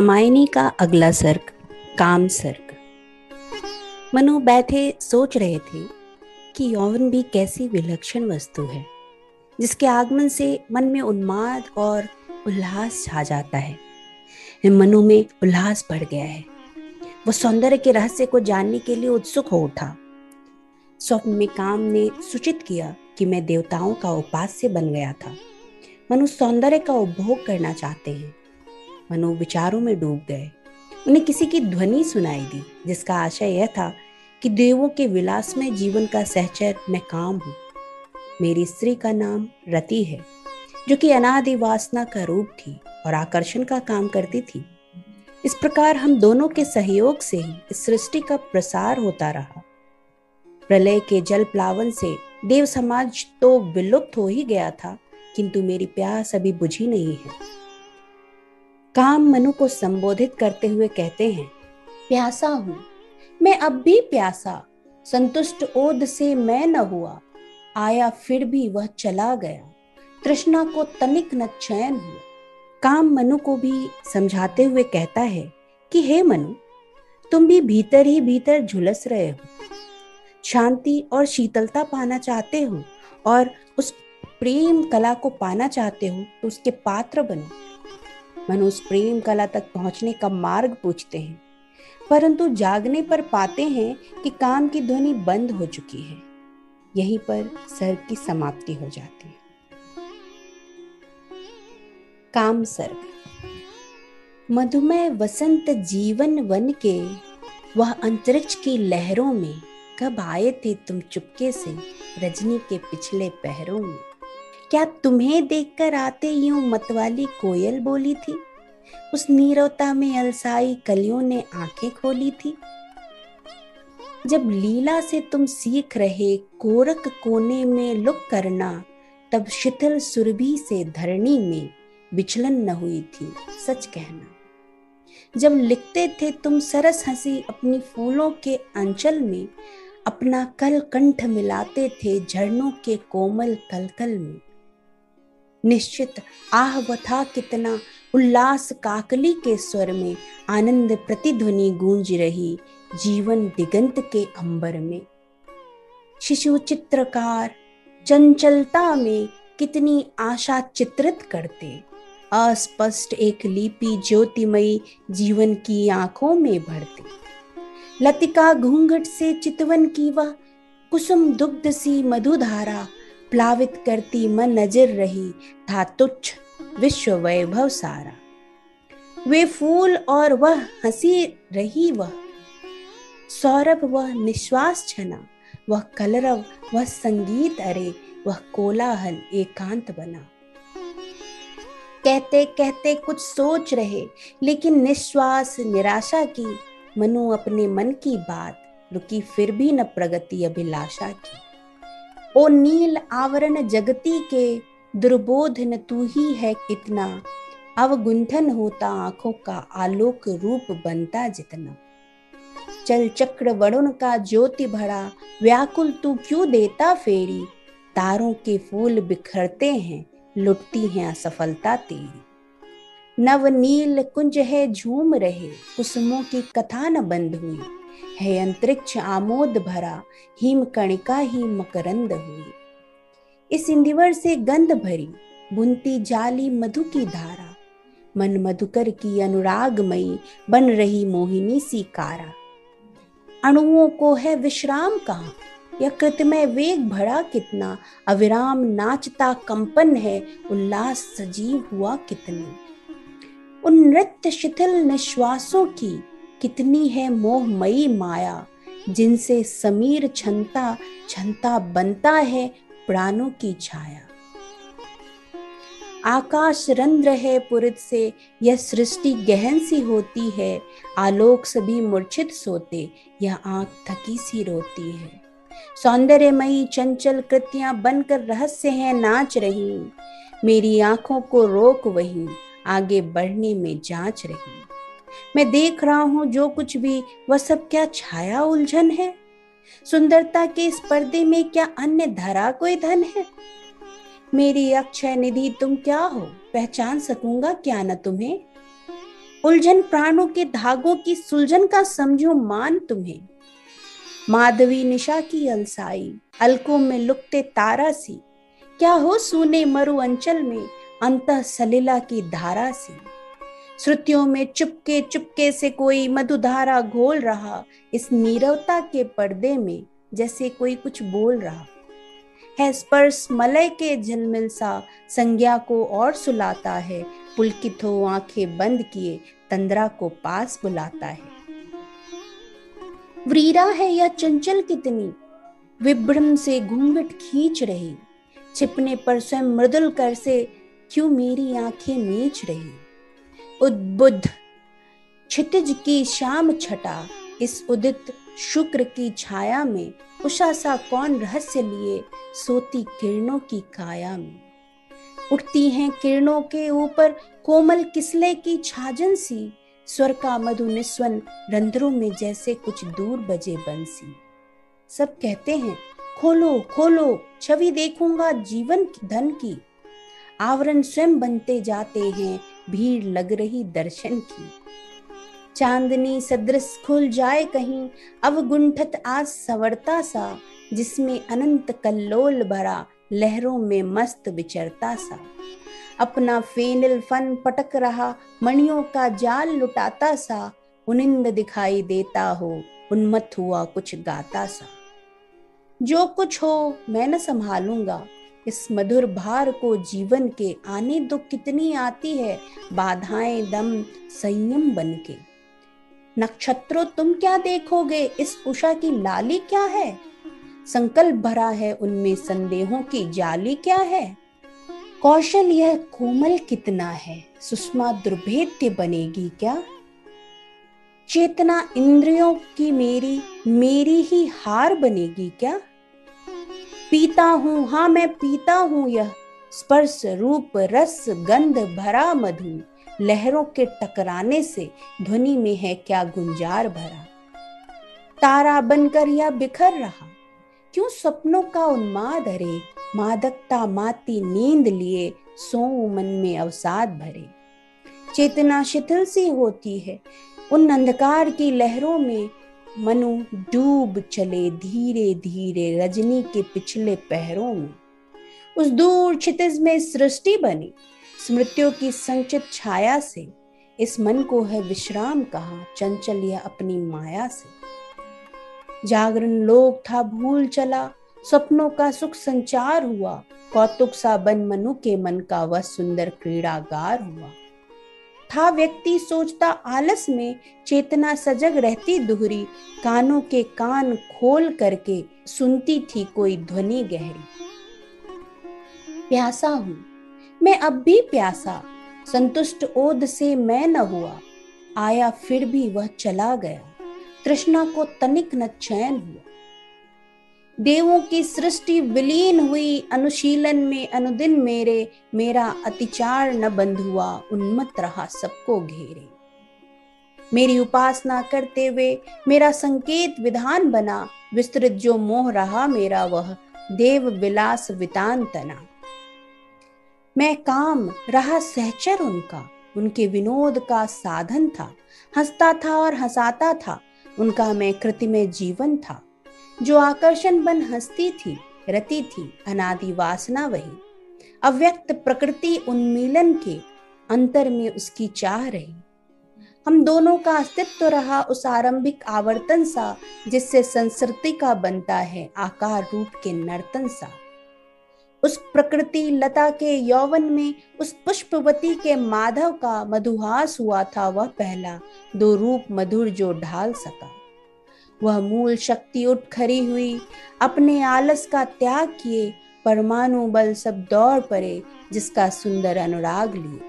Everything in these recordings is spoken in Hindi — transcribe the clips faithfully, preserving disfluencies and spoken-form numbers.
कामायनी का अगला सर्ग, काम सर्ग। मनु बैठे सोच रहे थे कि यौवन भी कैसी विलक्षण वस्तु है जिसके आगमन से मन में उन्माद और उल्लास छा जाता है। मनु में उल्लास बढ़ गया है। वो सौंदर्य के रहस्य को जानने के लिए उत्सुक हो उठा। स्वप्न में काम ने सूचित किया कि मैं देवताओं का उपास्य बन गया था। मनु सौंदर्य का उपभोग करना चाहते हैं। मनु विचारों में डूब गए। उन्हें किसी की ध्वनि सुनाई दी जिसका आशय यह था कि देवों के विलास में जीवन का सहचर मैं काम हूँ। मेरी स्त्री का नाम रति है जो कि अनादि वासना का रूप थी और आकर्षण का काम करती थी। इस प्रकार हम दोनों के सहयोग से ही इस सृष्टि का प्रसार होता रहा। प्रलय के जल प्लावन से देव समाज तो विलुप्त हो ही गया था, किंतु मेरी प्यास अभी बुझी नहीं है। काम मनु को संबोधित करते हुए कहते हैं, प्यासा हूँ मैं, अब भी प्यासा। संतुष्ट ओद से मैं न हुआ, आया फिर भी वह चला गया। तृष्णा को तनिक न चैन हुआ। काम मनु को भी समझाते हुए कहता है कि हे मनु, तुम भी भीतर ही भीतर झुलस रहे हो। शांति और शीतलता पाना चाहते हो और उस प्रेम कला को पाना चाहते हो तो उसके पात्र बनो। मनु उस प्रेम कला तक पहुंचने का मार्ग पूछते हैं, परंतु जागने पर पाते हैं कि काम की ध्वनि बंद हो चुकी है। यहीं पर सर्ग की समाप्ति हो जाती है। काम सर्ग। मधुमय वसंत जीवन वन के, वह अंतरिक्ष की लहरों में कब आए थे तुम चुपके से रजनी के पिछले पहरों में। क्या तुम्हें देखकर आते यूं मतवाली कोयल बोली थी। उस नीरवता में अलसाई कलियों ने आंखें खोली थी। जब लीला से तुम सीख रहे कोरक कोने में लुक करना, तब शिथिल सुरभि से धरणी में विचलन न हुई थी सच कहना। जब लिखते थे तुम सरस हंसी अपनी फूलों के अंचल में, अपना कल कंठ मिलाते थे झरनों के कोमल कलकल में। निश्चित आह वो था कितना उल्लास, काकली के स्वर में आनंद प्रतिध्वनि गूंज रही जीवन दिगंत के अंबर में। शिशु चित्रकार चंचलता में कितनी आशा चित्रित करते, अस्पष्ट एक लिपि ज्योतिमयी जीवन की आंखों में भरते। लतिका घूंघट से चितवन की वह कुसुम दुग्ध सी मधुधारा प्लावित करती मन नजर रही था तुच्छ विश्व वैभव सारा। वे फूल और वह हंसी रही, वह सौरभ, वह निश्वास छना, वह कलरव, वह संगीत, अरे वह कोलाहल एकांत बना। कहते कहते कुछ सोच रहे, लेकिन निश्वास निराशा की। मनु अपने मन की बात रुकी, फिर भी न प्रगति अभिलाषा की। ओ नील आवरण जगती के, दुर्बोध न तू ही है कितना। अवगुंठन होता आंखों का आलोक रूप बनता जितना। चल चक्र वरुण का ज्योति भरा, व्याकुल तू क्यों देता फेरी। तारों के फूल बिखरते हैं, लुटती हैं असफलता तेरी। नव नील कुंज है झूम रहे, कुसुमों की कथा न बंद हुई है। अंतरिक्ष आमोद भरा, हिम कणिका ही मकरंद हुई। इस इंदिवर से गंध भरी, बुनती जाली मधु की धारा। मन मधुकर की अनुरागमयी, बन रही मोहिनी सी कारा। अणुओं को है विश्राम कहाँ, यह कृतमय वेग भरा कितना। अविराम नाचता कंपन है, उल्लास सजीव हुआ कितना। उन नृत्य शिथिल निश्वासों की कितनी है मोहमयी माया, जिनसे समीर छनता छनता बनता है प्राणों की छाया। आकाश रंध्र है पुरित से, यह सृष्टि गहन सी होती है। आलोक सभी मूर्छित सोते, यह आंख थकी सी रोती है। सौंदर्यमयी चंचल कृतियां बनकर रहस्य है नाच रही। मेरी आंखों को रोक वहीं, आगे बढ़ने में जांच रही। मैं देख रहा हूं जो कुछ भी, वह सब क्या छाया उलझन है। सुंदरता के इस पर्दे में क्या अन्य धरा कोई धन है। मेरी अक्षय निधि तुम क्या हो, पहचान सकूंगा क्या न तुम्हें। उलझन प्राणों के धागों की सुलझन का समझो मान तुम्हें। माधवी निशा की अलसाई अलकों में लुकते तारा सी, क्या हो सूने मरु अंचल में अंतः सलिला की धारा सी। श्रुतियों में चुपके चुपके से कोई मधुधारा घोल रहा, इस नीरवता के पर्दे में जैसे कोई कुछ बोल रहा है। स्पर्श मलय के झिलमिल सा संज्ञा को और सुलाता है, पुलकित हो आंखें बंद किए तंद्रा को पास बुलाता है। वीरा है या चंचल कितनी, विभ्रम से घूंघट खींच रही, छिपने पर स्वयं मृदुल कर से क्यों मेरी आंखें मींच रही। उद्बुद्ध क्षितिज की शाम छटा, इस उदित शुक्र की छाया में उषा सा कौन रहस्य लिए सोती किरणों की काया में। उठती हैं किरणों के ऊपर कोमल किसले की छाजन सी, स्वर का मधु निस्वन रंध्रों में जैसे कुछ दूर बजे बंसी। सब कहते हैं खोलो खोलो छवि देखूंगा जीवन की धन की, आवरण स्वयं बनते जाते हैं भीड़ लग रही दर्शन की। चांदनी सदृश खुल जाए कहीं अवगुंठत आज सवरता सा, जिसमें अनंत कल्लोल भरा लहरों में मस्त विचरता सा। अपना फेनिल फन पटक रहा मणियों का जाल लुटाता सा, उनिंद दिखाई देता हो उन्मत्त हुआ कुछ गाता सा। जो कुछ हो मैं न संभालूंगा, इस मधुर भार को जीवन के आने दो कितनी आती है बाधाएं दम संयम बन के। नक्षत्रों तुम क्या देखोगे, इस उषा की लाली क्या है, संकल्प भरा है उनमें संदेहों की जाली क्या है। कौशल यह कोमल कितना है, सुषमा दुर्भेद्य बनेगी क्या। चेतना इंद्रियों की मेरी मेरी ही हार बनेगी क्या। पीता हूँ हाँ मैं पीता हूँ यह स्पर्श रूप रस गंध भरा मधु, लहरों के टकराने से ध्वनि में है क्या गुंजार भरा। तारा बनकर यह बिखर रहा, क्यों सपनों का उन्माद हरे, मादकता माती नींद लिए सोऊ मन में अवसाद भरे। चेतना शिथिल सी होती है उन अंधकार की लहरों में, मनु डूब चले धीरे धीरे रजनी के पिछले पहरों में। उस दूर क्षितिज में सृष्टि बनी स्मृतियों की संचित छाया से, इस मन को है विश्राम कहा चंचल यह अपनी माया से। जागरण लोक था भूल चला, सपनों का सुख संचार हुआ, कौतुक सा बन मनु के मन का वह सुंदर क्रीड़ागार हुआ। था व्यक्ति सोचता आलस में, चेतना सजग रहती दुहरी, कानों के कान खोल करके सुनती थी कोई ध्वनि गहरी। प्यासा हूं मैं अब भी प्यासा, संतुष्ट ओद से मैं न हुआ, आया फिर भी वह चला गया, तृष्णा को तनिक न चैन हुआ। देवों की सृष्टि विलीन हुई अनुशीलन में अनुदिन मेरे, मेरा अतिचार न बंद हुआ उन्मत्त रहा सबको घेरे। मेरी उपासना करते हुए मेरा संकेत विधान बना, विस्तृत जो मोह रहा मेरा वह देव विलास वितान तना। मैं काम रहा सहचर उनका, उनके विनोद का साधन था, हंसता था और हंसाता था, उनका मैं कृतिमय जीवन था। जो आकर्षण बन हस्ती थी रति थी अनादि वासना, वही अव्यक्त प्रकृति उन्मीलन के अंतर में उसकी चाह रही। हम दोनों का अस्तित्व रहा उस आरंभिक आवर्तन सा, जिससे संसर्ति का बनता है आकार रूप के नर्तन सा। उस प्रकृति लता के यौवन में उस पुष्पवती के माधव का मधुहास हुआ था, वह पहला दो रूप मधुर जो ढाल सका। वह मूल शक्ति उठ खड़ी हुई, अपने आलस का त्याग किए, परमाणु बल सब दौड़ पड़े जिसका सुंदर अनुराग लिए।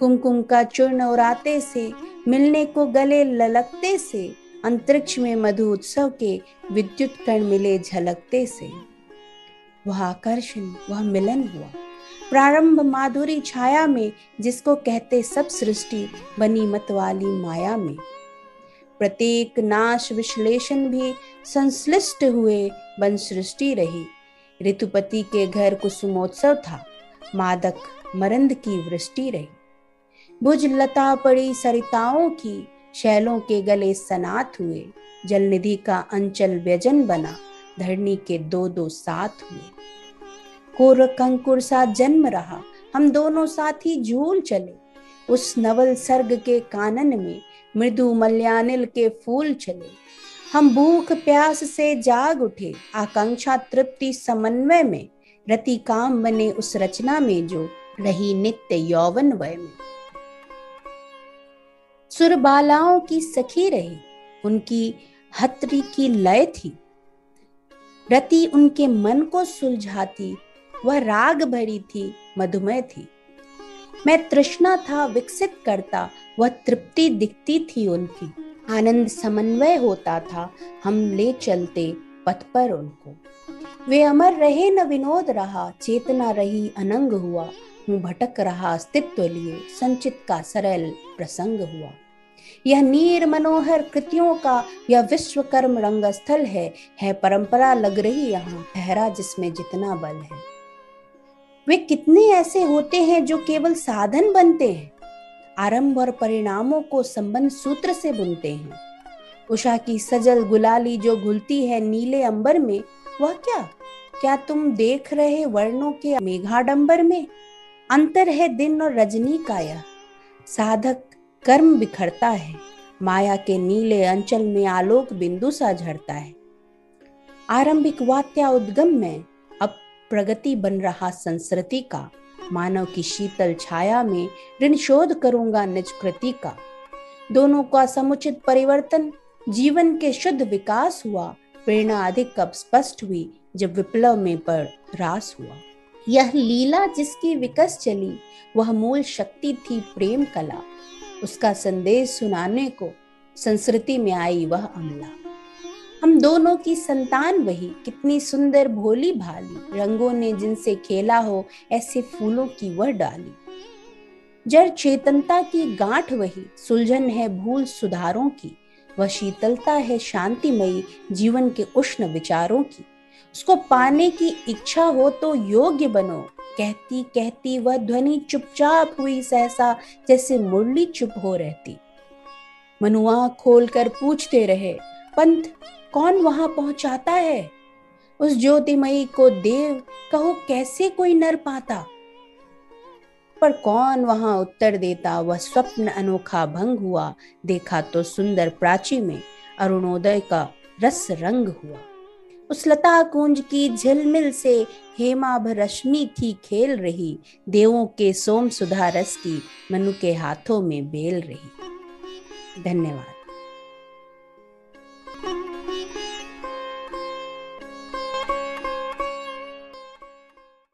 कुमकुम का चूर्ण उड़ाते से, मिलने को गले ललकते से, अंतरिक्ष में मधु उत्सव के विद्युत कण मिले झलकते से। वह आकर्षण वह मिलन हुआ प्रारंभ माधुरी छाया में, जिसको कहते सब सृष्टि बनी मत वाली माया में। प्रत्येक नाश विश्लेषण भी संश्लिष्ट हुए बन सृष्टि रही, ऋतुपति के घर कुसुमोत्सव था, मादक मरंद की वृष्टि रही। भुज लता पड़ी सरिताओं की, शैलों के गले सनात हुए। जल निधि का अंचल व्यजन बना, धरणी के दो दो साथ हुए। कोर कंकुर सा जन्म रहा, हम दोनों साथ ही झूल चले। उस नवल सर्ग के कानन में मृदु मल्यानिल के फूल चले। हम भूख प्यास से जाग उठे, आकांक्षा तृप्ति समन्वय में। रति काम बने उस रचना में, जो रही नित्य यौवन वय में। सुरबालाओं की सखी रही, उनकी हथरी की लय थी। रति उनके मन को सुलझाती, वह राग भरी थी, मधुमय थी। मैं तृष्णा था विकसित करता, वह तृप्ति दिखती थी उनकी। आनंद समन्वय होता था, हम ले चलते पथ पर उनको। वे अमर रहे न विनोद रहा, चेतना रही अनंग हुआ। हूँ भटक रहा अस्तित्व लिए, संचित का सरल प्रसंग हुआ। यह नीर मनोहर कृतियों का यह विश्वकर्म रंगस्थल है। है परंपरा लग रही यहाँ, ठहरा जिसमें जितना बल है। वे कितने ऐसे होते हैं जो केवल साधन बनते हैं, आरंभ और परिणामों को संबंध सूत्र से बुनते हैं। उषा की सजल गुलाली जो घुलती है नीले अंबर में, वह क्या क्या तुम देख रहे वर्णों के मेघाडंबर में। अंतर है दिन और रजनी का, यह साधक कर्म बिखरता है। माया के नीले अंचल में आलोक बिंदु सा झरता है। आरंभिक वात्या उद्गम में अब प्रगति बन रहा संस्कृति का। मानव की शीतल छाया में ऋण शोध करूंगा निजकृति का। दोनों का समुचित परिवर्तन, जीवन के शुद्ध विकास हुआ। प्रेरणा अधिक अब स्पष्ट हुई, जब विप्लव में पर रास हुआ। यह लीला जिसकी विकस चली, वह मूल शक्ति थी प्रेम कला। उसका संदेश सुनाने को संस्कृति में आई वह अमला। हम दोनों की संतान वही, कितनी सुंदर भोली भाली। रंगों ने जिनसे खेला हो, ऐसे फूलों की वह डाली। जड़ चेतनता की गांठ वही, सुलझन है भूल सुधारों की। वह शीतलता है शांतिमयी, जीवन के उष्ण विचारों की। उसको पाने की इच्छा हो तो योग्य बनो, कहती कहती वह ध्वनि चुपचाप हुई सहसा, जैसे मुरली चुप हो रहती। मनुआ खोलकर पूछते रहे, पंथ कौन वहां पहुंचाता है। उस ज्योतिमयी को देव कहो, कैसे कोई नर पाता। पर कौन वहां उत्तर देता। वह स्वप्न अनोखा भंग हुआ, देखा तो सुंदर प्राची में अरुणोदय का रस रंग हुआ। उस लता कुंज की झिलमिल से हेमाभ रश्मि थी खेल रही। देवों के सोम सुधा रस की मनु के हाथों में बेल रही। धन्यवाद।